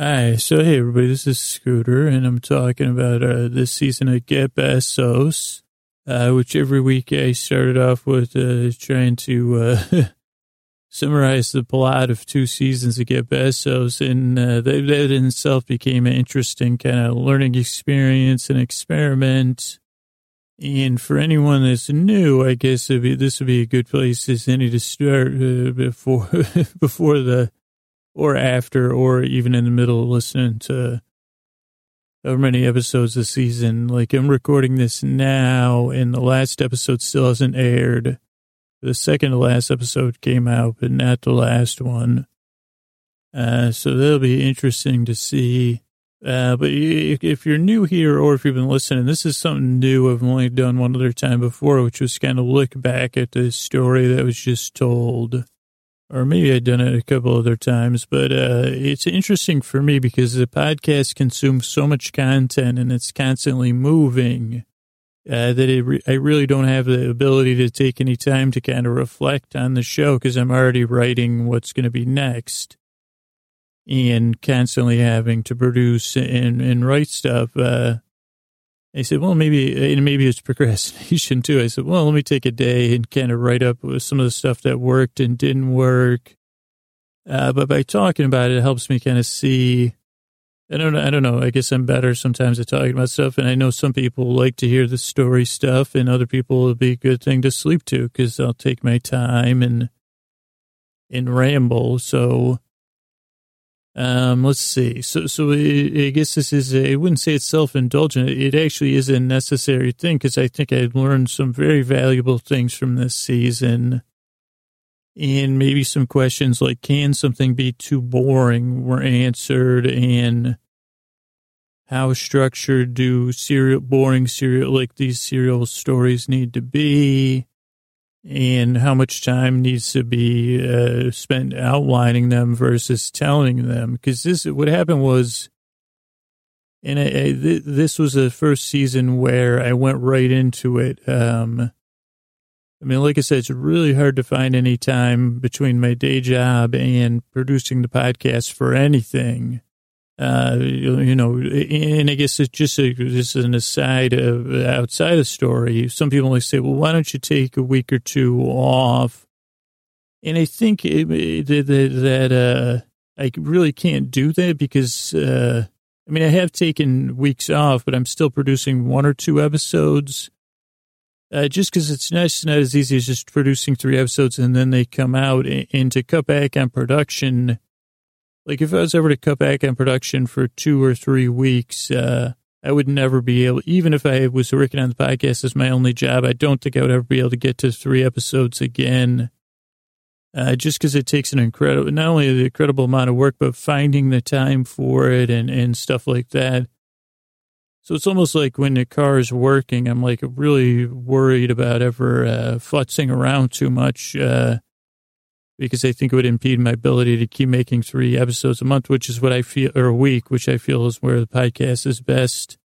Hi, so hey everybody, this is Scooter, and I'm talking about this season of Jeff Bezos, which every week I started off with trying to summarize the plot of two seasons of Jeff Bezos, and that in itself became an interesting kind of learning experience and experiment. And for anyone that's new, I guess this would be a good place as any to start before the or after, or even in the middle, listening to however many episodes this season. Like, I'm recording this now, and the last episode still hasn't aired. The second to last episode came out, but not the last one. So that'll be interesting to see. But if you're new here, or if you've been listening, this is something new. I've only done one other time before, which was kind of look back at the story that was just told. Or maybe I've done it a couple other times, but it's interesting for me because the podcast consumes so much content and it's constantly moving that I really don't have the ability to take any time to kind of reflect on the show because I'm already writing what's going to be next and constantly having to produce and write stuff. I said, well, maybe it's procrastination too. I said, well, let me take a day and kind of write up some of the stuff that worked and didn't work. But by talking about it, it helps me kind of see. I don't know. I guess I'm better sometimes at talking about stuff. And I know some people like to hear the story stuff, and other people it'll be a good thing to sleep to because I'll take my time and ramble. So. Let's see. So I guess this is, I wouldn't say it's self-indulgent. It actually is a necessary thing because I think I learned some very valuable things from this season. And maybe some questions like, can something be too boring, were answered, and how structured do these serial stories need to be? And how much time needs to be spent outlining them versus telling them? Because what happened was, and this was the first season where I went right into it. I mean, like I said, it's really hard to find any time between my day job and producing the podcast for anything. And I guess it's just this is an aside of outside of story. Some people like say, well, why don't you take a week or two off? And I think that I really can't do that because, I mean, I have taken weeks off, but I'm still producing one or two episodes just because it's not as easy as just producing three episodes and then they come out and to cut back on production. Like, if I was ever to cut back on production for 2 or 3 weeks, I would never be able, even if I was working on the podcast as my only job, I don't think I would ever be able to get to 3 episodes again. Just because it takes an incredible, not only the incredible amount of work, but finding the time for it and stuff like that. So it's almost like when the car is working, I'm like really worried about ever futzing around too much. Because I think it would impede my ability to keep making 3 episodes a month, which is what I feel, or a week, which I feel is where the podcast is best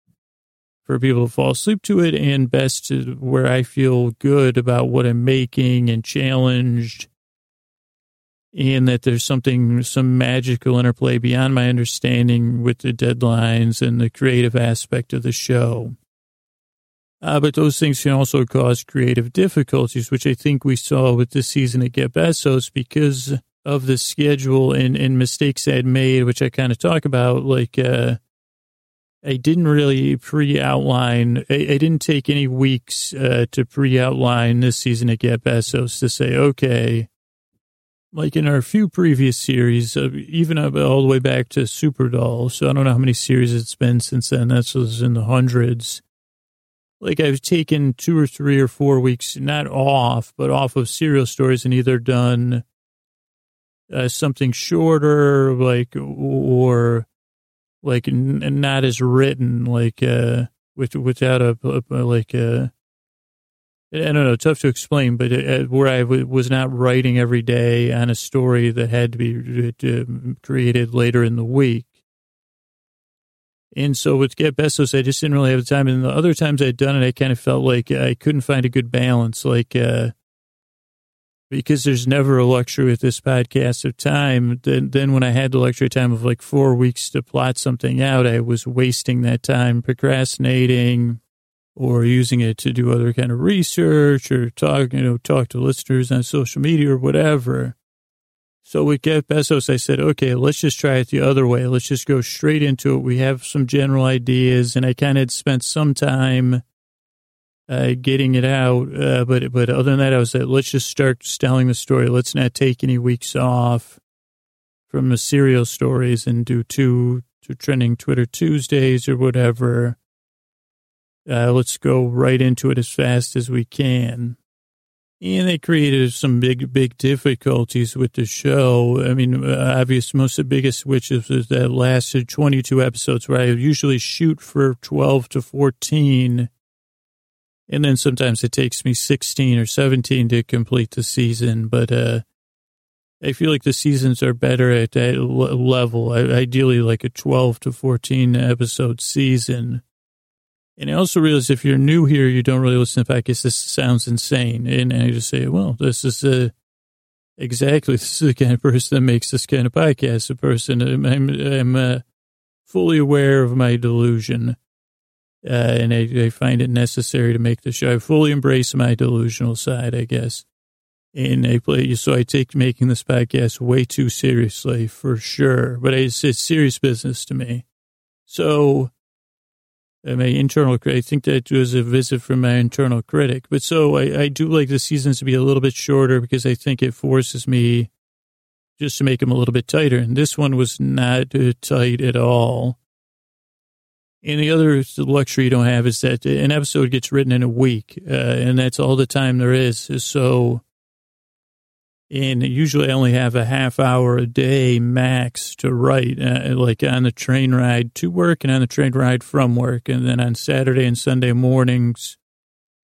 for people to fall asleep to it and best to where I feel good about what I'm making and challenged and that there's some magical interplay beyond my understanding with the deadlines and the creative aspect of the show. But those things can also cause creative difficulties, which I think we saw with this season of Jeff Bezos because of the schedule and mistakes I'd made, which I kind of talk about. Like, I didn't really pre-outline. I didn't take any weeks to pre-outline this season of Jeff Bezos to say, okay, like in our few previous series, even all the way back to Superdoll. So I don't know how many series it's been since then. That was in the hundreds. Like, I've taken 2 or 3 or 4 weeks, not off, but off of serial stories and either done something shorter, like, or like not as written, like, without I don't know, tough to explain, but where I was not writing every day on a story that had to be created later in the week. And so with Jeff Bezos, I just didn't really have the time. And the other times I'd done it, I kind of felt like I couldn't find a good balance. Like, because there's never a luxury with this podcast of time. Then when I had the luxury time of like 4 weeks to plot something out, I was wasting that time procrastinating or using it to do other kind of research or talk to listeners on social media or whatever. So with Jeff Bezos, I said, okay, let's just try it the other way. Let's just go straight into it. We have some general ideas, and I kind of spent some time getting it out. But other than that, I was like, let's just start telling the story. Let's not take any weeks off from the serial stories and do two trending Twitter Tuesdays or whatever. Let's go right into it as fast as we can. And they created some big difficulties with the show. I mean, obvious, most of the biggest switches was that lasted 22 episodes, where I usually shoot for 12 to 14. And then sometimes it takes me 16 or 17 to complete the season. But I feel like the seasons are better at that level, ideally like a 12 to 14 episode season. And I also realize if you're new here, you don't really listen to podcasts. This sounds insane. And I just say, well, this is the kind of person that makes this kind of podcast. A person, I'm fully aware of my delusion. And I find it necessary to make the show. I fully embrace my delusional side, I guess. And I take making this podcast way too seriously, for sure. But it's serious business to me. So... I think that was a visit from my internal critic. But so I do like the seasons to be a little bit shorter, because I think it forces me just to make them a little bit tighter. And this one was not tight at all. And the other luxury you don't have is that an episode gets written in a week, and that's all the time there is. So, and usually I only have a half hour a day max to write, like on the train ride to work and on the train ride from work. And then on Saturday and Sunday mornings,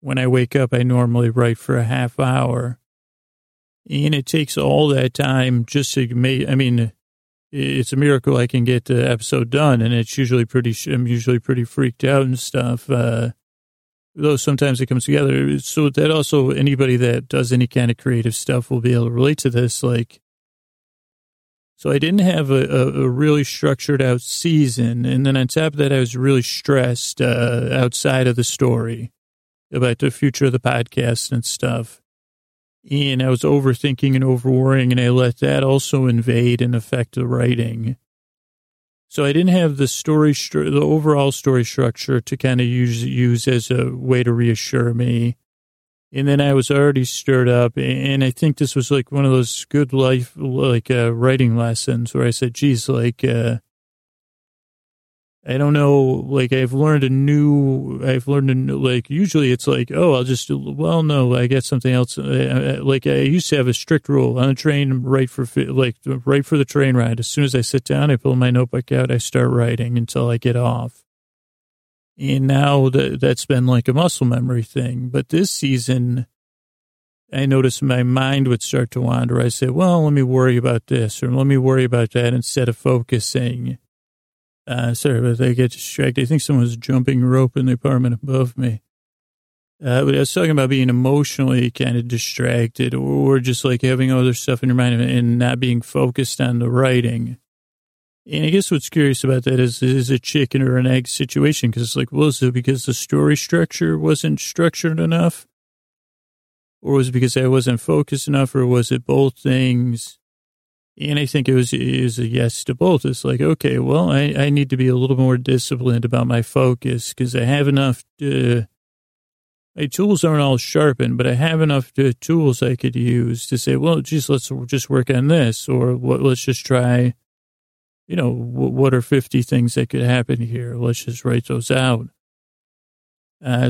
when I wake up, I normally write for a half hour. And it takes all that time just to make, I mean, it's a miracle I can get the episode done. And it's usually I'm usually pretty freaked out and stuff, though sometimes it comes together. So that also, anybody that does any kind of creative stuff will be able to relate to this. Like, so I didn't have a really structured out season. And then on top of that, I was really stressed outside of the story about the future of the podcast and stuff. And I was overthinking and overworrying, and I let that also invade and affect the writing. So I didn't have the overall story structure to kind of use as a way to reassure me. And then I was already stirred up. And I think this was like one of those good life, like writing lessons where I said, geez, like, I don't know, like I've learned a new, like, usually it's like, oh, I'll just, well, no, I got something else. Like I used to have a strict rule on the train, right for the train ride. As soon as I sit down, I pull my notebook out, I start writing until I get off. And now that's been like a muscle memory thing. But this season, I noticed my mind would start to wander. I say, well, let me worry about this or let me worry about that instead of focusing. Sorry, but I get distracted. I think someone's jumping rope in the apartment above me. But I was talking about being emotionally kind of distracted or just like having other stuff in your mind and not being focused on the writing. And I guess what's curious about that is a chicken or an egg situation, because it's like, well, is it because the story structure wasn't structured enough? Or was it because I wasn't focused enough? Or was it both things? And I think it was a yes to both. It's like, okay, well, I need to be a little more disciplined about my focus, because I have enough, my tools aren't all sharpened, but I have enough tools I could use to say, well, geez, let's just work on this, or let's just try, what are 50 things that could happen here? Let's just write those out.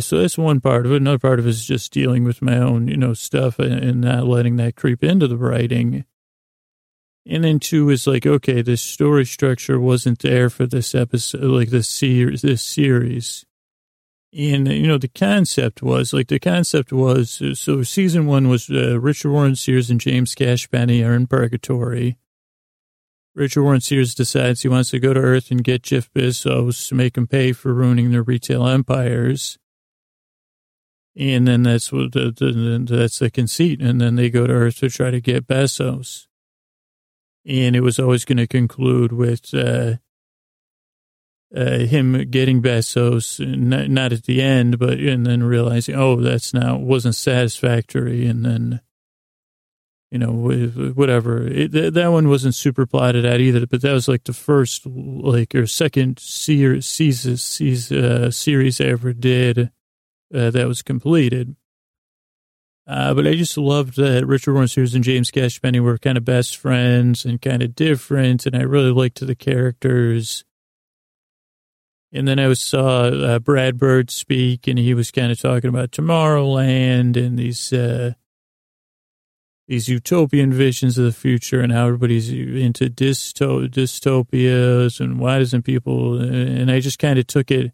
So that's one part of it. Another part of it is just dealing with my own, stuff and not letting that creep into the writing. And then two is like, okay, this story structure wasn't there for this episode, like this series. And, the concept was, so season one was Richard Warren Sears and James Cash Penney are in purgatory. Richard Warren Sears decides he wants to go to Earth and get Jeff Bezos to make him pay for ruining their retail empires. And then that's what that's the conceit. And then they go to Earth to try to get Bezos. And it was always going to conclude with him getting Bezos, not at the end, but and then realizing, oh, that's not wasn't satisfactory. And then, you know, whatever. That one wasn't super plotted out either, but that was like the first, like, or second series I ever did that was completed. But I just loved that Richard Warren Sears and James Cash Penney were kind of best friends and kind of different, and I really liked the characters. And then I saw Brad Bird speak, and he was kind of talking about Tomorrowland and these utopian visions of the future and how everybody's into dystopias and why doesn't people, and I just kind of took it,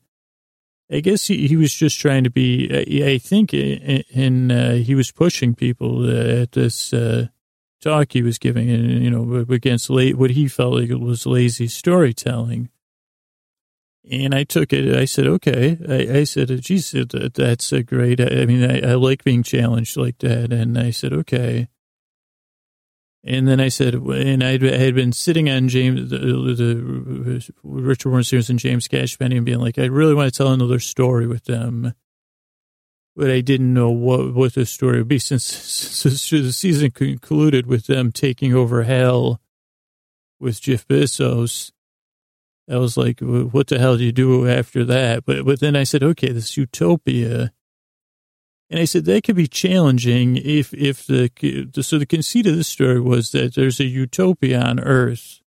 I guess he was just trying to be, I think, and he was pushing people at this talk he was giving, and, you know, against what he felt like was lazy storytelling. And I took it, I said, okay, I said, geez, that's a great, I mean, I like being challenged like that. And I said, okay. And then I said, and I had been sitting on the Richard Warren Sears and James Cash Penney and being like, I really want to tell another story with them, but I didn't know what the story would be since the season concluded with them taking over hell with Jeff Bezos. I was like, what the hell do you do after that? But then I said, okay, this utopia. And I said, that could be challenging if so the conceit of this story was that there's a utopia on Earth.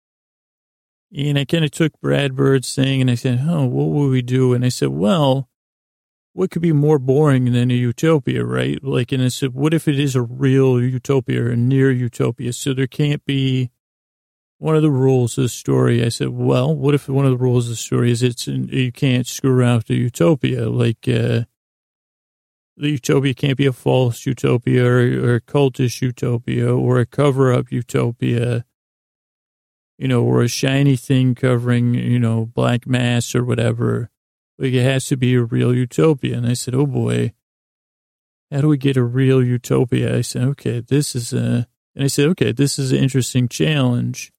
And I kind of took Brad Bird's thing and I said, oh, what would we do? And I said, well, what could be more boring than a utopia, right? Like, and I said, what if it is a real utopia or a near utopia? So there can't be one of the rules of the story. I said, well, what if one of the rules of the story is you can't screw around with the utopia? Like, the utopia can't be a false utopia or a cultish utopia or a cover-up utopia, you know, or a shiny thing covering, you know, black mass or whatever. Like, it has to be a real utopia. And I said, oh, boy, how do we get a real utopia? I said, okay, this is an interesting challenge.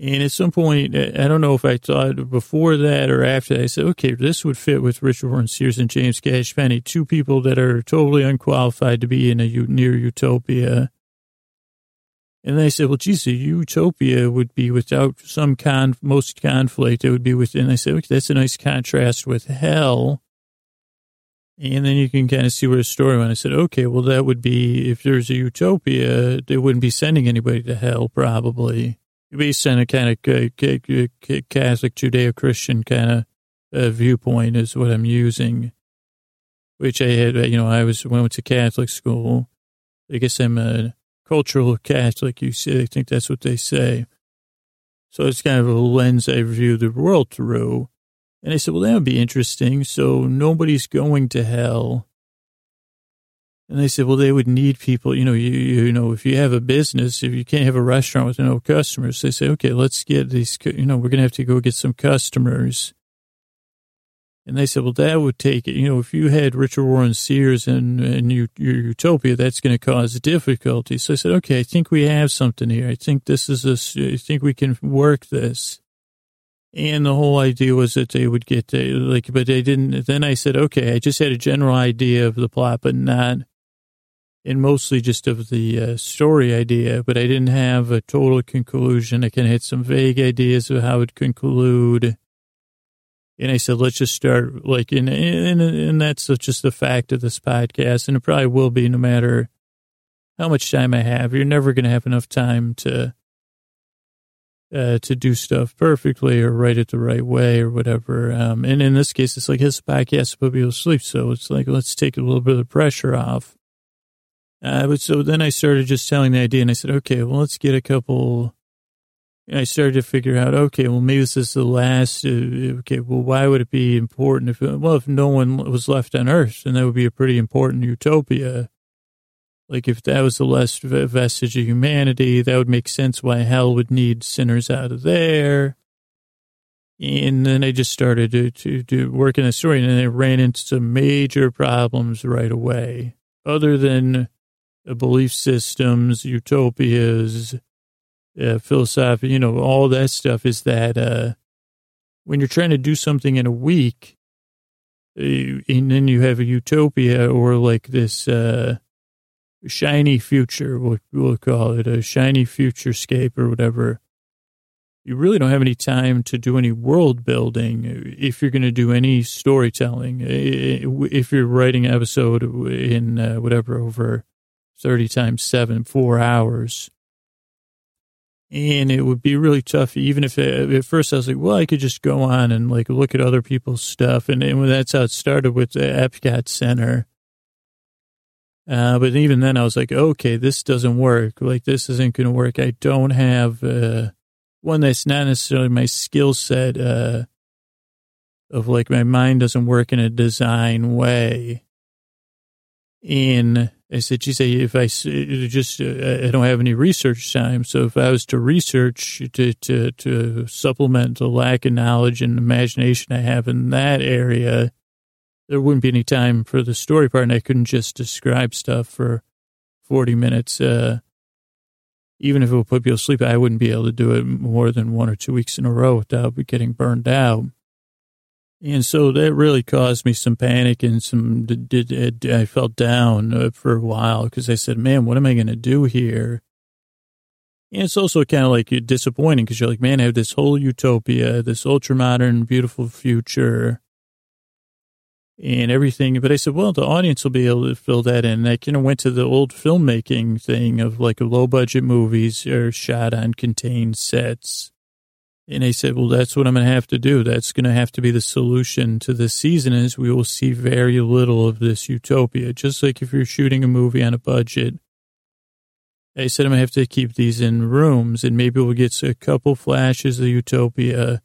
And at some point, I don't know if I thought before that or after, I said, okay, this would fit with Richard Warren Sears and James Cash Penney, two people that are totally unqualified to be in a near utopia. And then I said, well, geez, a utopia would be without most conflict. It would be within. And I said, okay, that's a nice contrast with hell. And then you can kind of see where the story went. I said, okay, well, that would be, if there's a utopia, they wouldn't be sending anybody to hell, probably. Based on a kind of Catholic, Judeo-Christian kind of viewpoint is what I'm using, which I had, you know, I went to Catholic school. I guess I'm a cultural Catholic, you see, I think that's what they say. So it's kind of a lens I view the world through. And I said, well, that would be interesting. So nobody's going to hell. And they said, well, they would need people, you know, you know, if you have a business, if you can't have a restaurant with no customers, they say, okay, let's get these, you know, we're going to have to go get some customers. And they said, well, that would take it. You know, if you had Richard Warren Sears and your utopia, that's going to cause difficulty. So I said, okay, I think we have something here. I think we can work this. And the whole idea was that they would get, but they didn't. Then I said, okay, I just had a general idea of the plot, but not. And mostly just of the story idea, but I didn't have a total conclusion. I kind of had some vague ideas of how it would conclude. And I said, let's just start, like, and that's just the fact of this podcast, and it probably will be no matter how much time I have. You're never going to have enough time to do stuff perfectly or write it the right way or whatever. And in this case, it's like his podcast put people to sleep, so it's like, let's take a little bit of the pressure off. But so then I started just telling the idea, and I said, okay, well, let's get a couple. And I started to figure out, okay, well, maybe this is the last. Okay, well, why would it be important? If no one was left on Earth, then that would be a pretty important utopia. Like, if that was the last vestige of humanity, that would make sense why hell would need sinners out of there. And then I just started to work in the story, and then I ran into some major problems right away. Other than belief systems, utopias, philosophy, you know, all that stuff is that when you're trying to do something in a week, and then you have a utopia or like this shiny future, we'll call it a shiny futurescape or whatever. You really don't have any time to do any world building if you're going to do any storytelling. If you're writing an episode in whatever, over 30 times 7, 4 hours. And it would be really tough, even if at first I was like, well, I could just go on and like look at other people's stuff. And that's how it started with the Epcot Center. But even then I was like, okay, this doesn't work. Like, this isn't going to work. I don't have... one that's not necessarily my skill set of like my mind doesn't work in a design way. And I said, geez, if I just, I don't have any research time. So if I was to research to supplement the lack of knowledge and imagination I have in that area, there wouldn't be any time for the story part. And I couldn't just describe stuff for 40 minutes, even if it would put people to sleep, I wouldn't be able to do it more than 1 or 2 weeks in a row without getting burned out. And so that really caused me some panic and some, I felt down for a while because I said, man, what am I going to do here? And it's also kind of like disappointing because you're like, man, I have this whole utopia, this ultra-modern, beautiful future and everything. But I said, well, the audience will be able to fill that in. And I kind of went to the old filmmaking thing of like low-budget movies are shot on contained sets. And I said, well, that's what I'm going to have to do. That's going to have to be the solution to this season is we will see very little of this utopia. Just like if you're shooting a movie on a budget, I said, I'm going to have to keep these in rooms and maybe we'll get a couple flashes of utopia.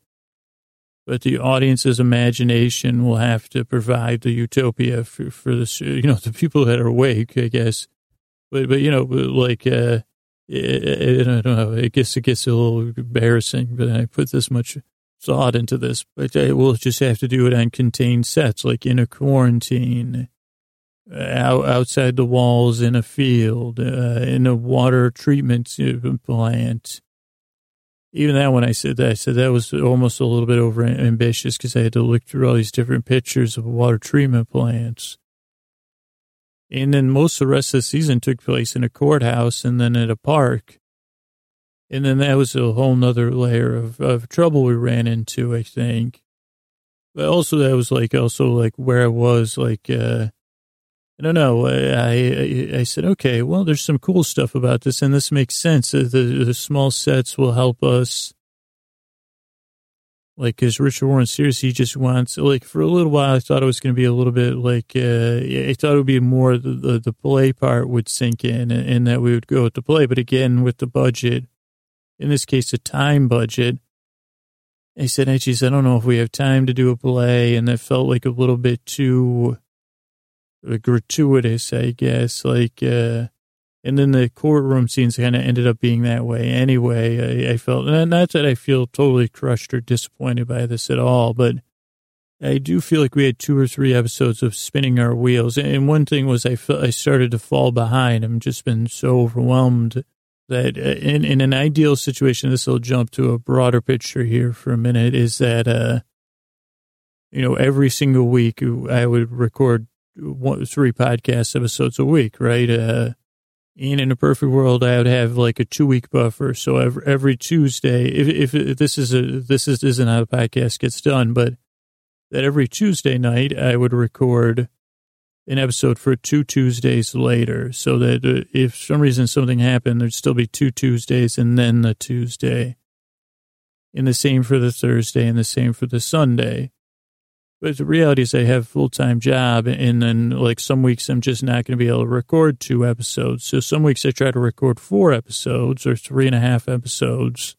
But the audience's imagination will have to provide the utopia for this, you know, the people that are awake, I guess. But you know, like, I don't know, I guess it gets a little embarrassing, but I put this much thought into this. But I will just have to do it on contained sets, like in a quarantine, outside the walls, in a field, in a water treatment plant. Even that when I said that was almost a little bit over ambitious because I had to look through all these different pictures of water treatment plants. And then most of the rest of the season took place in a courthouse and then at a park. And then that was a whole nother layer of trouble we ran into, I think. But also that was like, also like where I was like, I don't know. I said, okay, well, there's some cool stuff about this, and this makes sense. The small sets will help us. Like, because Richard Warren Sears, he just wants, like, for a little while, I thought it was going to be a little bit like, I thought it would be more the play part would sink in, and that we would go with the play. But again, with the budget, in this case, a time budget, I said, hey, geez, I don't know if we have time to do a play, and that felt like a little bit too... gratuitous, I guess, like, and then the courtroom scenes kind of ended up being that way anyway. I felt, not that I feel totally crushed or disappointed by this at all, but I do feel like we had 2 or 3 episodes of spinning our wheels. And one thing was I started to fall behind. I'm just been so overwhelmed that in an ideal situation, this will jump to a broader picture here for a minute, is that, you know, every single week I would record 3 podcast episodes a week, right? And in a perfect world, I would have like a 2-week buffer. So every Tuesday, if this isn't how the podcast gets done, but that every Tuesday night, I would record an episode for 2 Tuesdays later. So that if for some reason something happened, there'd still be 2 Tuesdays and then the Tuesday. And the same for the Thursday and the same for the Sunday. But the reality is I have a full-time job, and then, like, some weeks I'm just not going to be able to record 2 episodes. So some weeks I try to record 4 episodes or 3.5 episodes,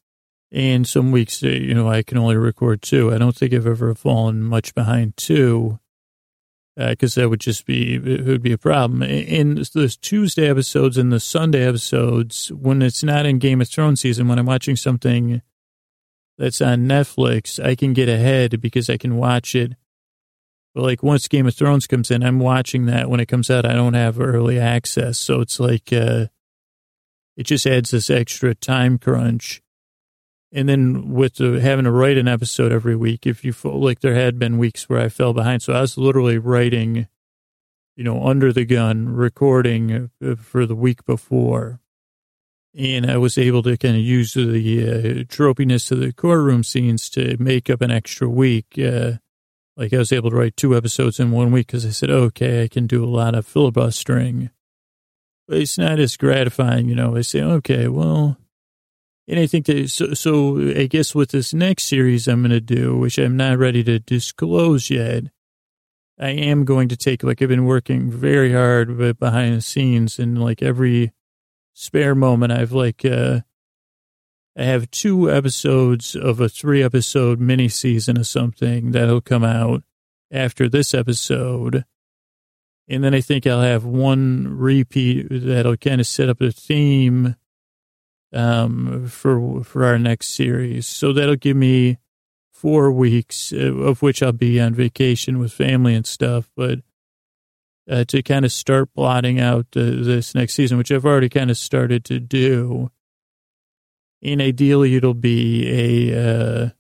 and some weeks, you know, I can only record 2. I don't think I've ever fallen much behind 2 because that would just be, it would be a problem. And those Tuesday episodes and the Sunday episodes, when it's not in Game of Thrones season, when I'm watching something that's on Netflix, I can get ahead because I can watch it. But like once Game of Thrones comes in, I'm watching that when it comes out. I don't have early access. So it's like, it just adds this extra time crunch. And then with having to write an episode every week, if you feel like there had been weeks where I fell behind. So I was literally writing, you know, under the gun, recording for the week before. And I was able to kind of use the tropiness of the courtroom scenes to make up an extra week. Like I was able to write 2 episodes in 1 week because I said, okay, I can do a lot of filibustering. But it's not as gratifying, you know. I say, okay, well, and I think that, so I guess with this next series I'm going to do, which I'm not ready to disclose yet, I am going to take, like, I've been working very hard but behind the scenes, and like every spare moment I've like, I have 2 episodes of a 3-episode mini season of something that'll come out after this episode. And then I think I'll have 1 repeat that'll kind of set up the theme, for our next series. So that'll give me 4 weeks of which I'll be on vacation with family and stuff, but to kind of start plotting out this next season, which I've already kind of started to do. And ideally, it'll be a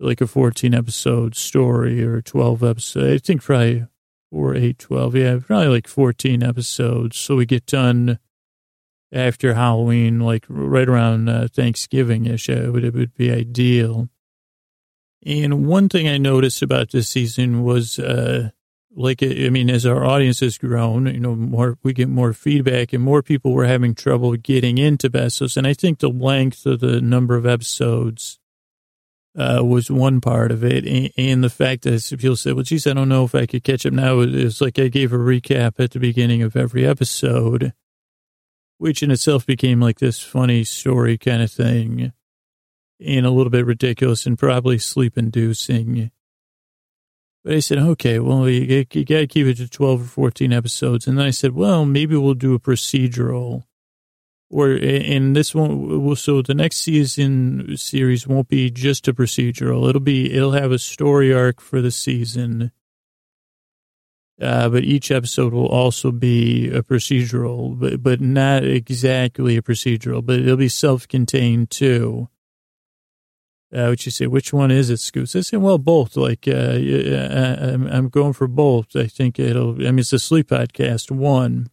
like a 14-episode story or 12 episodes. I think probably 4, 8, 12. Yeah, probably like 14 episodes. So we get done after Halloween, like right around Thanksgiving-ish. It would be ideal. And one thing I noticed about this season was. Like, I mean, as our audience has grown, you know, we get more feedback and more people were having trouble getting into Bezos. And I think the length of the number of episodes was one part of it. And the fact that people said, well, geez, I don't know if I could catch up now. It's like I gave a recap at the beginning of every episode, which in itself became like this funny story kind of thing and a little bit ridiculous and probably sleep-inducing. But I said, okay, well, you got to keep it to 12 or 14 episodes. And then I said, well, maybe we'll do a procedural. And this won't, so the next season series won't be just a procedural. It'll have a story arc for the season. But each episode will also be a procedural, but not exactly a procedural, but it'll be self-contained too. Which you say, which one is it, Scoots? I say, well, both. Like, I'm going for both. I think it's the Sleep Podcast one.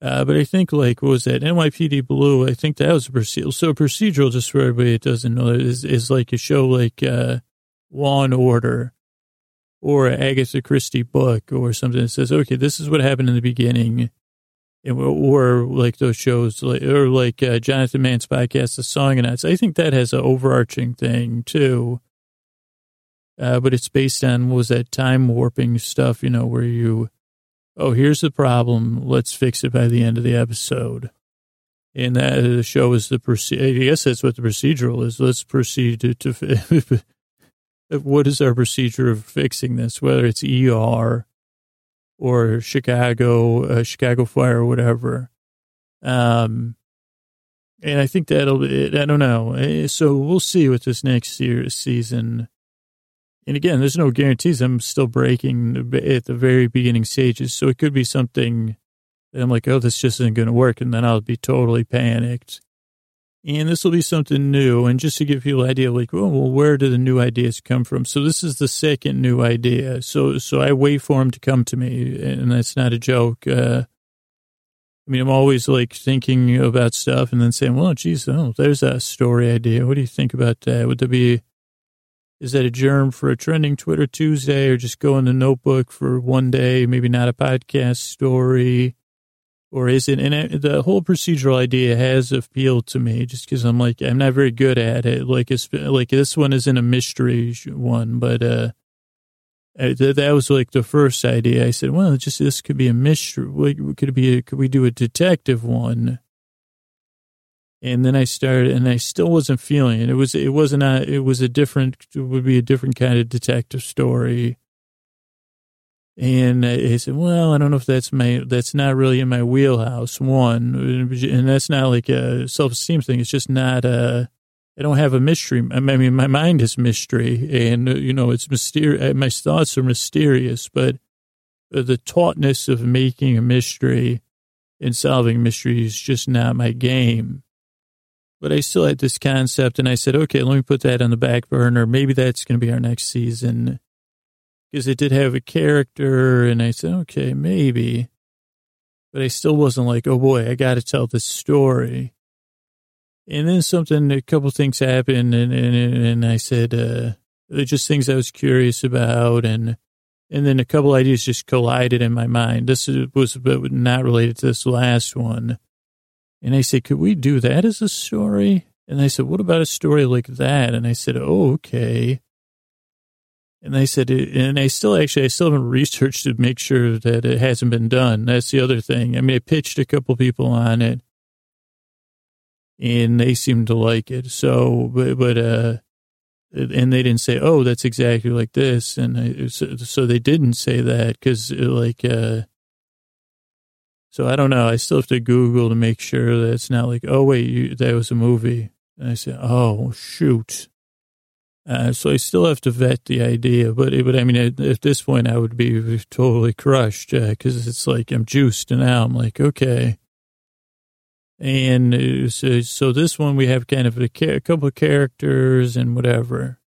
But I think, like, what was that? NYPD Blue, I think that was a procedural. So procedural, just for everybody that doesn't know, is like a show like Law and Order or an Agatha Christie book or something that says, okay, this is what happened in the beginning. Or like those shows, or like Jonathan Mann's podcast, The Song and Outs. I think that has an overarching thing too. But it's based on, what was that, time warping stuff, you know, where here's the problem, let's fix it by the end of the episode. And that the show is I guess that's what the procedural is. Let's proceed to what is our procedure of fixing this, whether it's ER, or Chicago Fire, or whatever. And I think I don't know. So we'll see with this next season. And again, there's no guarantees. I'm still breaking at the very beginning stages. So it could be something that I'm like, oh, this just isn't going to work. And then I'll be totally panicked. And this will be something new. And just to give people an idea, like, well, where do the new ideas come from? So this is the second new idea. So I wait for them to come to me, and that's not a joke. I mean, I'm always, like, thinking about stuff and then saying, well, geez, there's a story idea. What do you think about that? Is that a germ for a trending Twitter Tuesday, or just go in the notebook for one day, maybe not a podcast story? Or is it? And the whole procedural idea has appealed to me, just because I'm like, I'm not very good at it. Like, this one isn't a mystery one, but that was like the first idea. I said, well, this could be a mystery. Could we do a detective one? And then I started, and I still wasn't feeling it. It would be a different kind of detective story. And he said, well, I don't know if that's not really in my wheelhouse, one. And that's not like a self-esteem thing. It's just not I don't have a mystery. I mean, my mind is mystery, and, you know, it's mysterious. My thoughts are mysterious, but the tautness of making a mystery and solving mystery is just not my game. But I still had this concept, and I said, okay, let me put that on the back burner. Maybe that's going to be our next season, because it did have a character, and I said, okay, maybe. But I still wasn't like, oh, boy, I got to tell this story. And then a couple things happened, and I said, they're just things I was curious about, and then a couple ideas just collided in my mind. This was not related to this last one. And I said, could we do that as a story? And I said, what about a story like that? And I said, oh, okay. And I said, and I still haven't researched to make sure that it hasn't been done. That's the other thing. I mean, I pitched a couple people on it, and they seemed to like it. So, but and they didn't say, oh, that's exactly like this. And so they didn't say that because, like, so I don't know. I still have to Google to make sure that it's not like, oh, wait, that was a movie. And I said, oh, shoot. So I still have to vet the idea, but I mean, at this point, I would be totally crushed because it's like I'm juiced, and now I'm like, okay. And so this one, we have kind of a couple of characters and whatever.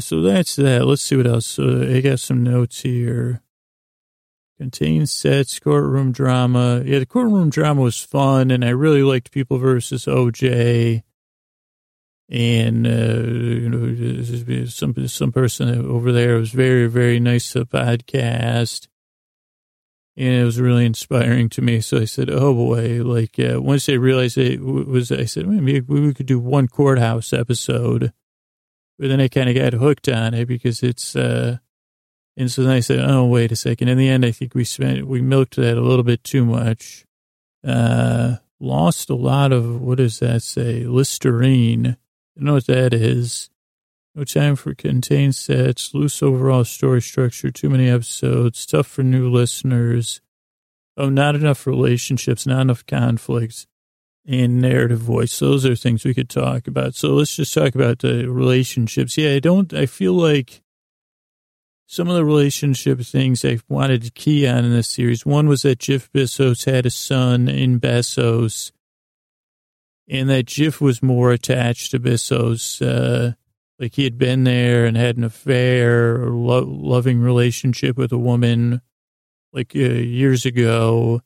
So that's that. Let's see what else. So I got some notes here. Contains sets, courtroom drama. Yeah, the courtroom drama was fun, and I really liked People versus O.J., and, you know, some person over there was very, very nice to the podcast. And it was really inspiring to me. So I said, oh, boy, like, once I realized I said, maybe we could do one courthouse episode. But then I kind of got hooked on it because it's, and so then I said, oh, wait a second. In the end, I think we milked that a little bit too much. Lost a lot of, what does that say? Listerine. I know what that is. No time for contained sets, loose overall story structure, too many episodes, tough for new listeners. Oh, not enough relationships, not enough conflicts, and narrative voice. Those are things we could talk about. So let's just talk about the relationships. Yeah, I feel like some of the relationship things I wanted to key on in this series. One was that Jeff Bezos had a son in Bezos, and that Jeff was more attached to Bezos, like he had been there and had an affair or loving relationship with a woman like years ago.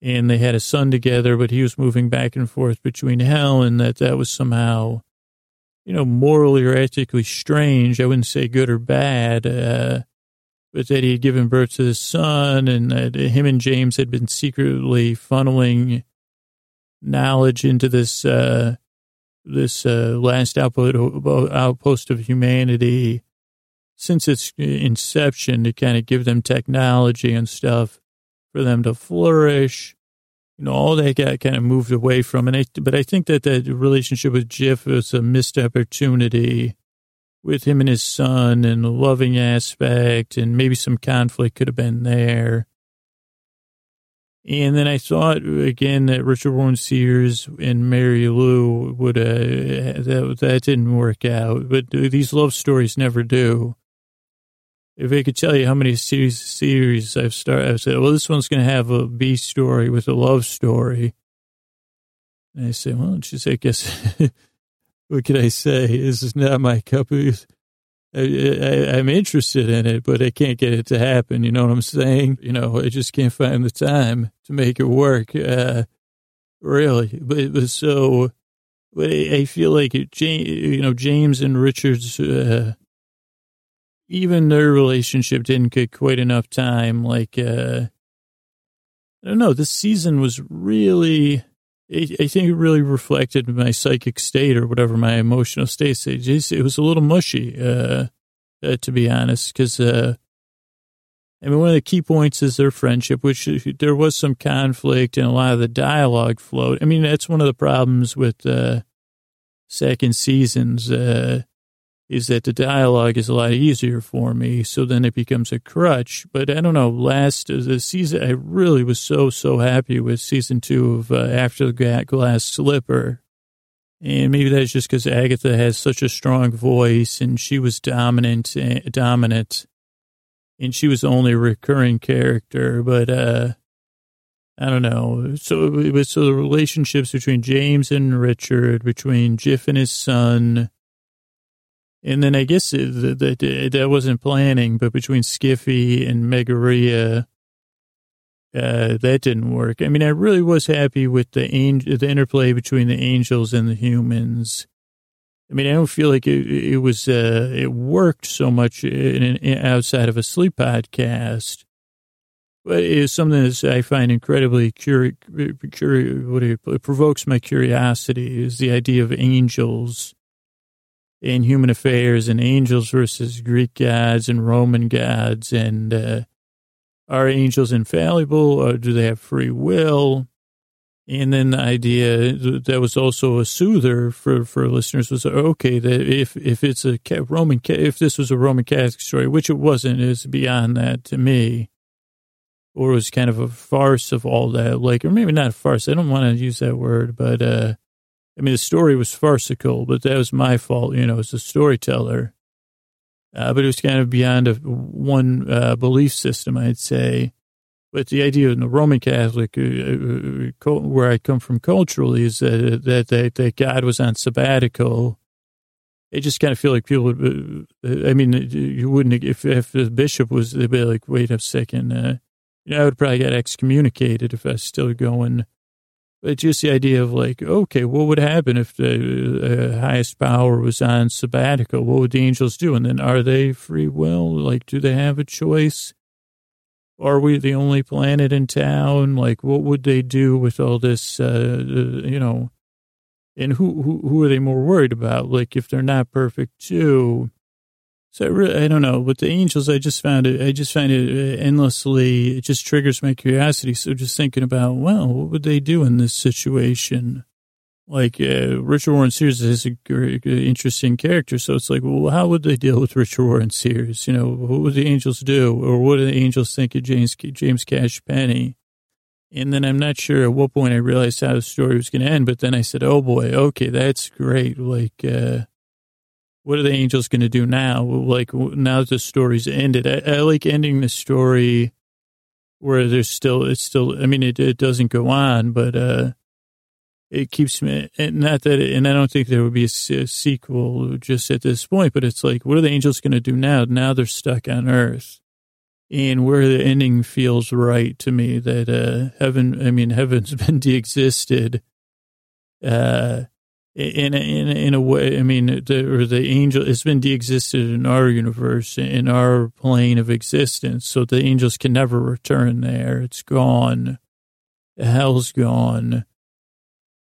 And they had a son together, but he was moving back and forth between hell, and that was somehow, you know, morally or ethically strange. I wouldn't say good or bad, but that he had given birth to his son, and that him and James had been secretly funneling knowledge into this, this last outpost of humanity since its inception, to kind of give them technology and stuff for them to flourish. You know, all that got kind of moved away from. But I think that that relationship with Jeff was a missed opportunity with him and his son, and the loving aspect, and maybe some conflict could have been there. And then I thought, again, that Richard Warren Sears and Mary Lou would, that didn't work out. But these love stories never do. If I could tell you how many series I've started, I've said, well, this one's going to have a B story with a love story. And I say, well, geez, I guess, what could I say? This is not my cup of... I'm interested in it, but I can't get it to happen. You know what I'm saying? You know, I just can't find the time to make it work, really. But it was so, I feel like, you know, James and Richard's, even their relationship didn't get quite enough time. Like, I don't know, this season was really... I think it really reflected my psychic state, or whatever my emotional state is. It was a little mushy, to be honest, because, I mean, one of the key points is their friendship, which there was some conflict, and a lot of the dialogue flowed. I mean, that's one of the problems with second seasons, is that the dialogue is a lot easier for me, so then it becomes a crutch. But I don't know, the season, I really was so happy with season 2 of After the Glass Slipper. And maybe that's just because Agatha has such a strong voice and she was dominant, and she was the only recurring character. But I don't know. So it was the relationships between James and Richard, between Jeff and his son. And then I guess that wasn't planning, but between Skiffy and Megaria, that didn't work. I mean, I really was happy with the interplay between the angels and the humans. I mean, I don't feel like it worked so much outside of a sleep podcast, but it's something that I find incredibly it provokes my curiosity is the idea of angels in human affairs and angels versus Greek gods and Roman gods. And are angels infallible or do they have free will? And then the idea that was also a soother for listeners was, okay, that if this was a Roman Catholic story, which it wasn't, it's beyond that to me, or it was kind of a farce of all that, like, or maybe not a farce. I don't want to use that word, but, I mean, the story was farcical, but that was my fault, you know, as a storyteller. But it was kind of beyond one belief system, I'd say. But the idea in the Roman Catholic, where I come from culturally, is that God was on sabbatical. I just kind of feel like people would, I mean, you wouldn't, if the bishop was, they'd be like, wait a second, you know, I would probably get excommunicated if I was still going. It's just the idea of like, okay, what would happen if the highest power was on sabbatical? What would the angels do? And then are they free will? Like, do they have a choice? Are we the only planet in town? Like, what would they do with all this, you know? And who are they more worried about? Like, if they're not perfect too. So I don't know. But the angels, I just find it endlessly, it just triggers my curiosity. So just thinking about, well, what would they do in this situation? Like Richard Warren Sears is a great, interesting character. So it's like, well, how would they deal with Richard Warren Sears? You know, what would the angels do? Or what do the angels think of James Cash Penney? And then I'm not sure at what point I realized how the story was going to end. But then I said, oh, boy, okay, that's great. Like, what are the angels going to do now? Like, now that the story's ended, I like ending the story where it's still, I mean, it doesn't go on, but it keeps me, not that, and I don't think there would be a sequel just at this point, but it's like, what are the angels going to do now? Now they're stuck on Earth. And where the ending feels right to me, that heaven's been de-existed. In a way, I mean, the angel, it's been de-existed in our universe, in our plane of existence. So the angels can never return there. It's gone. Hell's gone.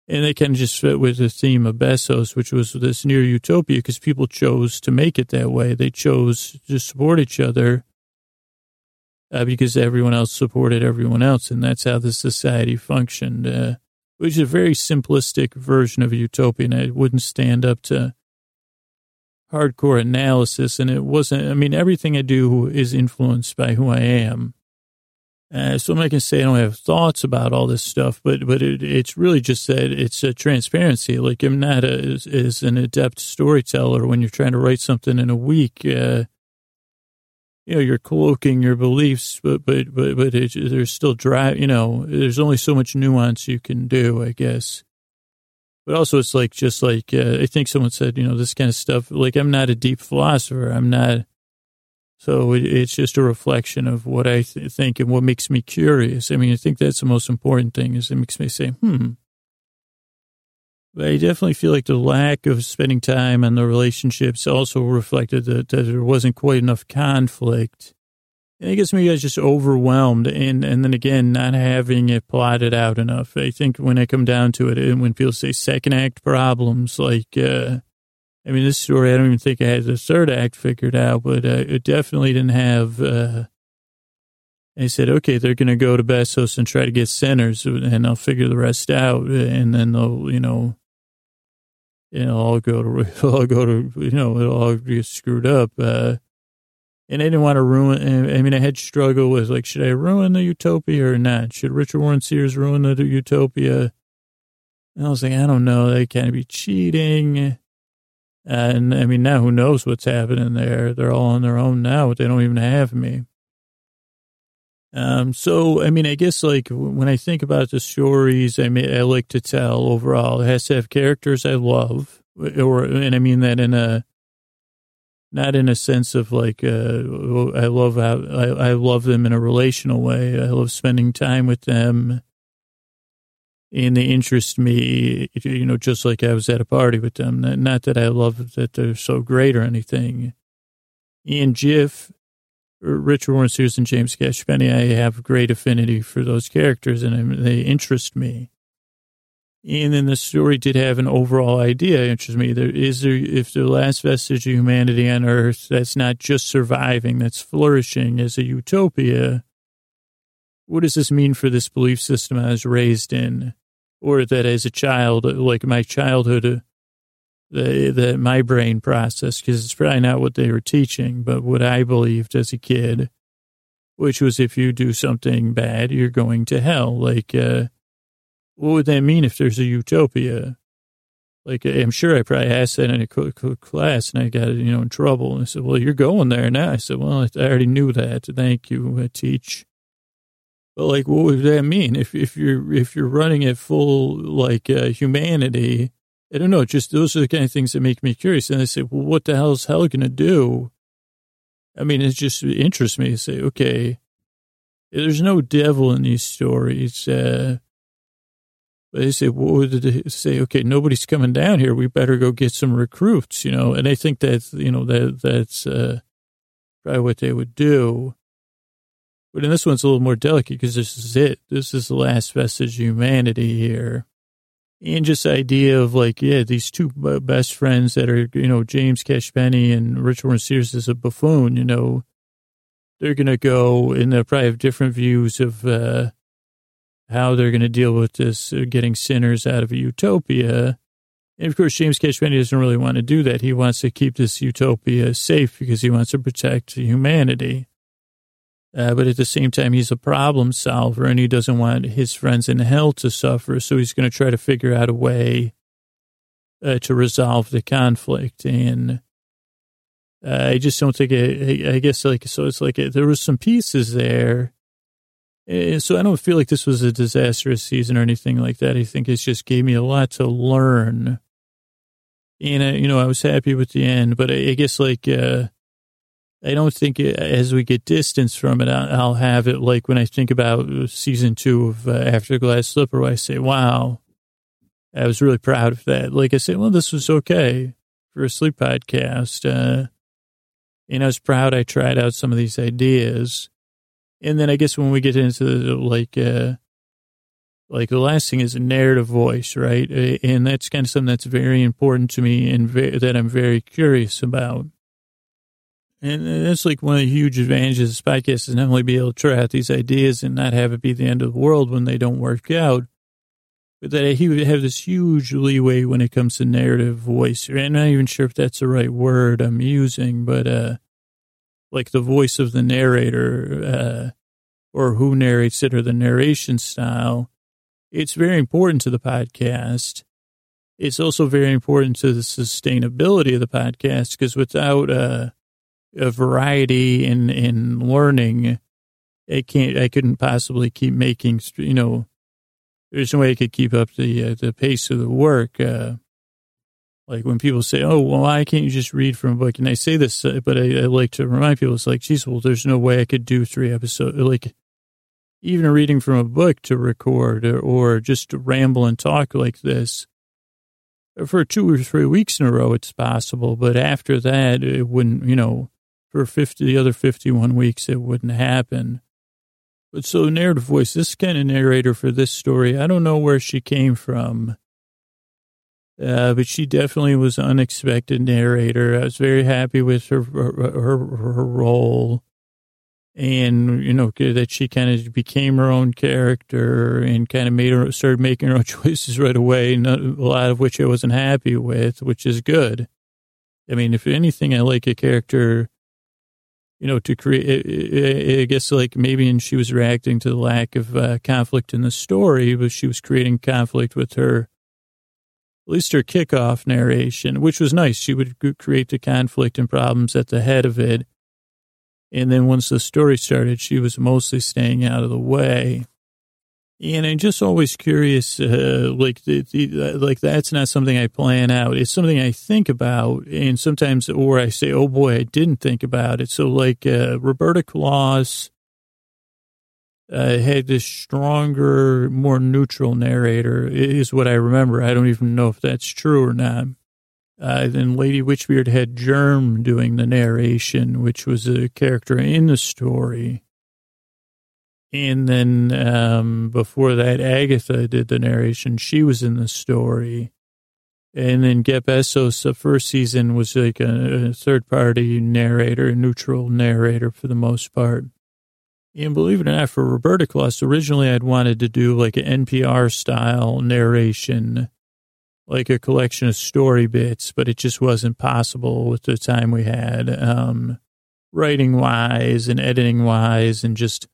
And they can just fit with the theme of Bezos, which was this near utopia, because people chose to make it that way. They chose to support each other because everyone else supported everyone else. And that's how the society functioned. Which is a very simplistic version of a utopia, and it wouldn't stand up to hardcore analysis. And it wasn't, I mean, everything I do is influenced by who I am. So I'm not going to say I don't have thoughts about all this stuff, but it's really just that it's a transparency. Like, I'm not as an adept storyteller when you're trying to write something in a week. You know, you're cloaking your beliefs, but there's still dry, you know, there's only so much nuance you can do, I guess. But also it's like, just like, I think someone said, you know, this kind of stuff, like, I'm not a deep philosopher. I'm not. So it's just a reflection of what I think and what makes me curious. I mean, I think that's the most important thing is it makes me say, But I definitely feel like the lack of spending time on the relationships also reflected that there wasn't quite enough conflict. And I guess maybe I was just overwhelmed. And then again, not having it plotted out enough. I think when I come down to it, and when people say second act problems, like, I mean, this story, I don't even think I had the third act figured out, but it definitely didn't have... I said, okay, they're going to go to Bezos and try to get centers, and I'll figure the rest out, and then they'll, you know... It'll all get screwed up. And I didn't want to ruin, I mean, I had struggle with, like, should I ruin the utopia or not? Should Richard Warren Sears ruin the utopia? And I was like, I don't know. They can't be cheating. And I mean, now who knows what's happening there? They're all on their own now, but they don't even have me. So, I mean, I guess like when I think about the stories I like to tell overall, it has to have characters I love, and I mean that in a, not in a sense of like, I love them in a relational way. I love spending time with them and they interest me, you know, just like I was at a party with them. Not that I love that they're so great or anything. And Jeff, Richard Warren Sears and James Cash Penney, I have great affinity for those characters, and they interest me. And then the story did have an overall idea that interests me. If the last vestige of humanity on Earth that's not just surviving, that's flourishing as a utopia, what does this mean for this belief system I was raised in? Or that as a child, like my childhood, that my brain processed, because it's probably not what they were teaching, but what I believed as a kid, which was if you do something bad, you're going to hell. Like, what would that mean if there's a utopia? Like, I'm sure I probably asked that in a class, and I got, you know, in trouble. And I said, well, you're going there now. I said, well, I already knew that. Thank you, I teach. But like, what would that mean if you're running at full like humanity? I don't know, just those are the kind of things that make me curious. And I say, well, what the hell is hell going to do? I mean, it just interests me to say, okay, there's no devil in these stories. But I say, what would they say? Okay, nobody's coming down here. We better go get some recruits, you know? And I think that's, you know, that's probably what they would do. But in this one's a little more delicate because this is it. This is the last vestige of humanity here. And just the idea of like, yeah, these two best friends that are, you know, James Cash Penney and Richard Warren Sears is a buffoon, you know, they're going to go and they'll probably have different views of how they're going to deal with this, getting sinners out of a utopia. And of course, James Cash Penney doesn't really want to do that. He wants to keep this utopia safe because he wants to protect humanity. But at the same time, he's a problem solver and he doesn't want his friends in hell to suffer. So he's going to try to figure out a way to resolve the conflict. And I just don't think I guess like, so it's like there was some pieces there. And so I don't feel like this was a disastrous season or anything like that. I think it just gave me a lot to learn. And, you know, I was happy with the end, but I guess like, I don't think as we get distance from it, I'll have it like when I think about season 2 of After the Glass Slipper, where I say, wow, I was really proud of that. Like I said, well, this was okay for a sleep podcast. And I was proud I tried out some of these ideas. And then I guess when we get into the, like the last thing is a narrative voice, right? And that's kind of something that's very important to me and that I'm very curious about. And that's like one of the huge advantages of this podcast is not only be able to try out these ideas and not have it be the end of the world when they don't work out, but that he would have this huge leeway when it comes to narrative voice. I'm not even sure if that's the right word I'm using, but like the voice of the narrator or who narrates it or the narration style, it's very important to the podcast. It's also very important to the sustainability of the podcast because without a variety in learning, I couldn't possibly keep making, you know, there's no way I could keep up the pace of the work. Like when people say, oh, well, why can't you just read from a book? And I say this, but I like to remind people, it's like, geez, well, there's no way I could do 3 episodes, like even reading from a book to record or just to ramble and talk like this. For 2 or 3 weeks in a row, it's possible. But after that, it wouldn't, you know, for the other 51 weeks, it wouldn't happen. But so narrative voice, this kind of narrator for this story, I don't know where she came from. But she definitely was an unexpected narrator. I was very happy with her role. And, you know, that she kind of became her own character and kind of started making her own choices right away, a lot of which I wasn't happy with, which is good. I mean, if anything, I like a character, you know, to create, I guess like maybe, and she was reacting to the lack of conflict in the story, but she was creating conflict with her at least her kickoff narration, which was nice. She would create the conflict and problems at the head of it. And then once the story started, she was mostly staying out of the way. And I'm just always curious, like that's not something I plan out. It's something I think about, and sometimes, or I say, oh boy, I didn't think about it. So like Roberta Claus had this stronger, more neutral narrator is what I remember. I don't even know if that's true or not. Then Lady Witchbeard had Germ doing the narration, which was a character in the story. And then before that, Agatha did the narration. She was in the story. And then Jeff Bezos, the first season, was like a third-party narrator, a neutral narrator for the most part. And believe it or not, for Roberta Claus, originally I'd wanted to do like an NPR-style narration, like a collection of story bits, but it just wasn't possible with the time we had, writing-wise and editing-wise and just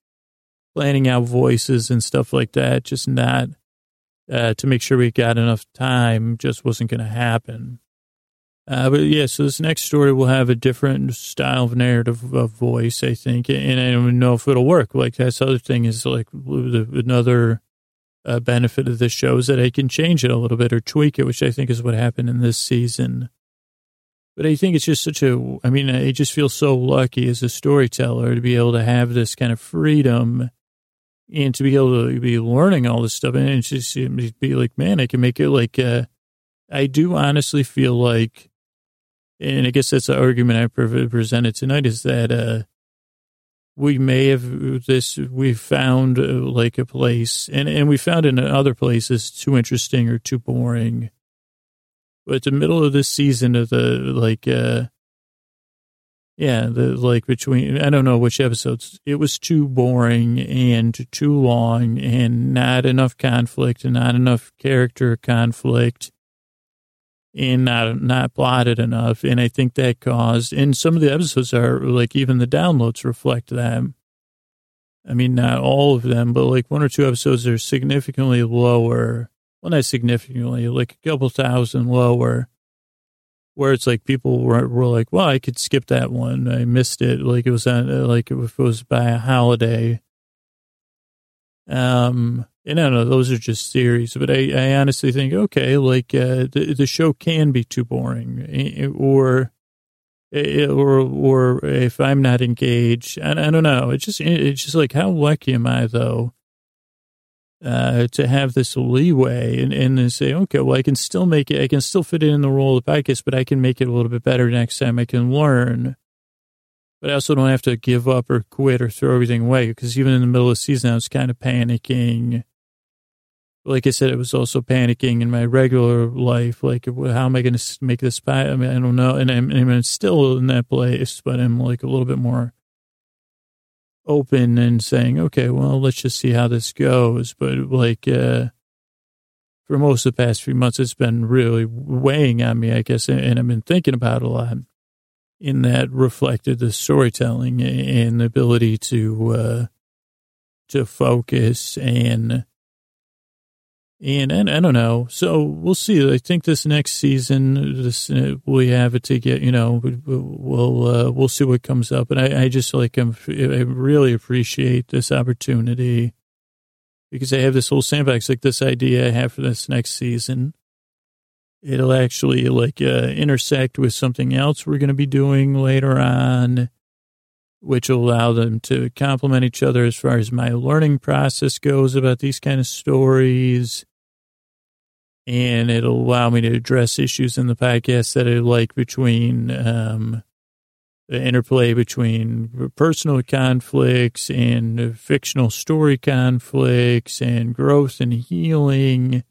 planning out voices and stuff like that, just not, to make sure we got enough time, just wasn't going to happen. But yeah, so this next story will have a different style of narrative of voice, I think, and I don't know if it'll work. Like, that's the other thing is, like, another benefit of this show is that I can change it a little bit or tweak it, which I think is what happened in this season. But I think it's just such a, I mean, I just feel so lucky as a storyteller to be able to have this kind of freedom and to be able to be learning all this stuff. And it's just, it'd be like, man, I can make it like, I do honestly feel like, and I guess that's the argument I presented tonight is that, we may have this, we've found like a place, and we found in other places too interesting or too boring. But the middle of this season of the, like, yeah, the, like between, I don't know which episodes, it was too boring and too long and not enough conflict and not enough character conflict. And not plotted enough. And I think that caused, and some of the episodes are like, even the downloads reflect that. I mean, not all of them, but like one or two episodes are significantly lower. Well, not significantly, like a couple thousand lower, where it's like people were like, well, I could skip that one. I missed it. Like it was on, like if it was by a holiday. And I don't know, those are just theories, but I honestly think, okay, like, the show can be too boring or if I'm not engaged, I don't know. It's just like, how lucky am I though, to have this leeway and say, okay, well, I can still make it, I can still fit it in the role of the podcast, but I can make it a little bit better next time. I can learn. But I also don't have to give up or quit or throw everything away because even in the middle of the season, I was kind of panicking. Like I said, it was also panicking in my regular life. Like, how am I going to make this? I mean, I don't know. And I'm still in that place, but I'm like a little bit more open and saying, okay, well, let's just see how this goes. But like, for most of the past few months, it's been really weighing on me, I guess. And I've been thinking about it a lot. In that reflected the storytelling and the ability to focus and I don't know. So we'll see. I think this next season, we have it to get, you know, we'll see what comes up. And I just like, I really appreciate this opportunity because I have this whole sandbox, like this idea I have for this next season. It'll actually like intersect with something else we're going to be doing later on, which will allow them to complement each other as far as my learning process goes about these kind of stories. And it'll allow me to address issues in the podcast that I like between the interplay between personal conflicts and fictional story conflicts and growth and healing.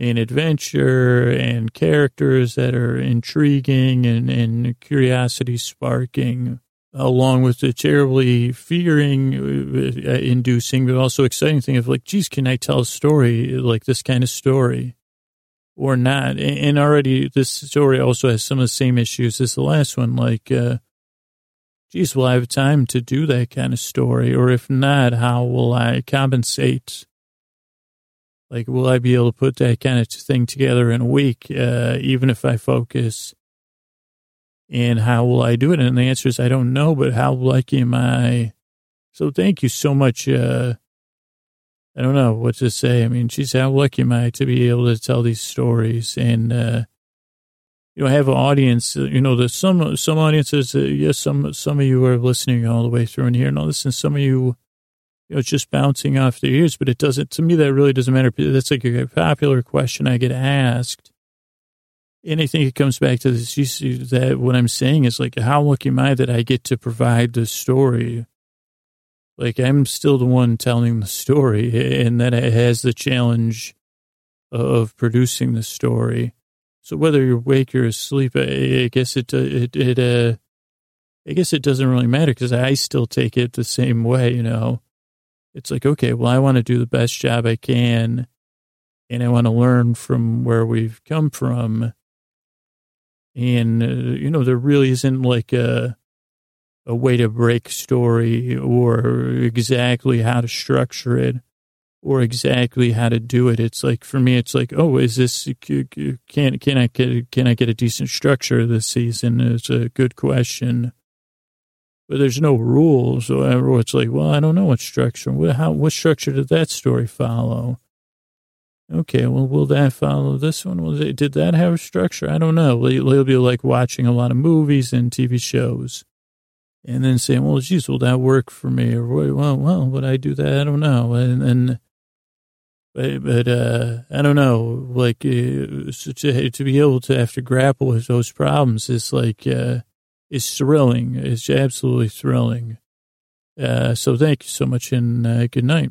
And adventure and characters that are intriguing and curiosity sparking, along with the terribly fear-inducing, but also exciting thing of like, geez, can I tell a story like this kind of story or not? And already this story also has some of the same issues as the last one. Like, geez, will I have time to do that kind of story? Or if not, how will I compensate Like, will I be able to put that kind of thing together in a week, even if I focus? And how will I do it? And the answer is, I don't know, but how lucky am I? So thank you so much. I don't know what to say. I mean, geez, how lucky am I to be able to tell these stories and, you know, have an audience. You know, there's some audiences, yes, some of you are listening all the way through and here and all this, and some of you, you know, it's just bouncing off their ears, but it doesn't, to me, that really doesn't matter. That's like a popular question I get asked. And I think it comes back to this, that what I'm saying is like, how lucky am I that I get to provide the story? Like, I'm still the one telling the story, and that it has the challenge of producing the story. So whether you're awake or asleep, I guess it doesn't really matter, because I still take it the same way, you know. It's like, okay, well, I want to do the best job I can, and I want to learn from where we've come from. And, you know, there really isn't like a way to break story or exactly how to structure it or exactly how to do it. It's like, for me, it's like, oh, is this, can I get a decent structure this season? It's a good question, but there's no rules. Or it's like, well, I don't know what structure, what structure did that story follow? Okay, well, will that follow this one? Did that have a structure? I don't know. It'll be like watching a lot of movies and TV shows. And then saying, well, geez, will that work for me? Or, well, would I do that? I don't know. And then, but I don't know. Like, so to be able to have to grapple with those problems is like, is thrilling. It's absolutely thrilling. So thank you so much, and good night.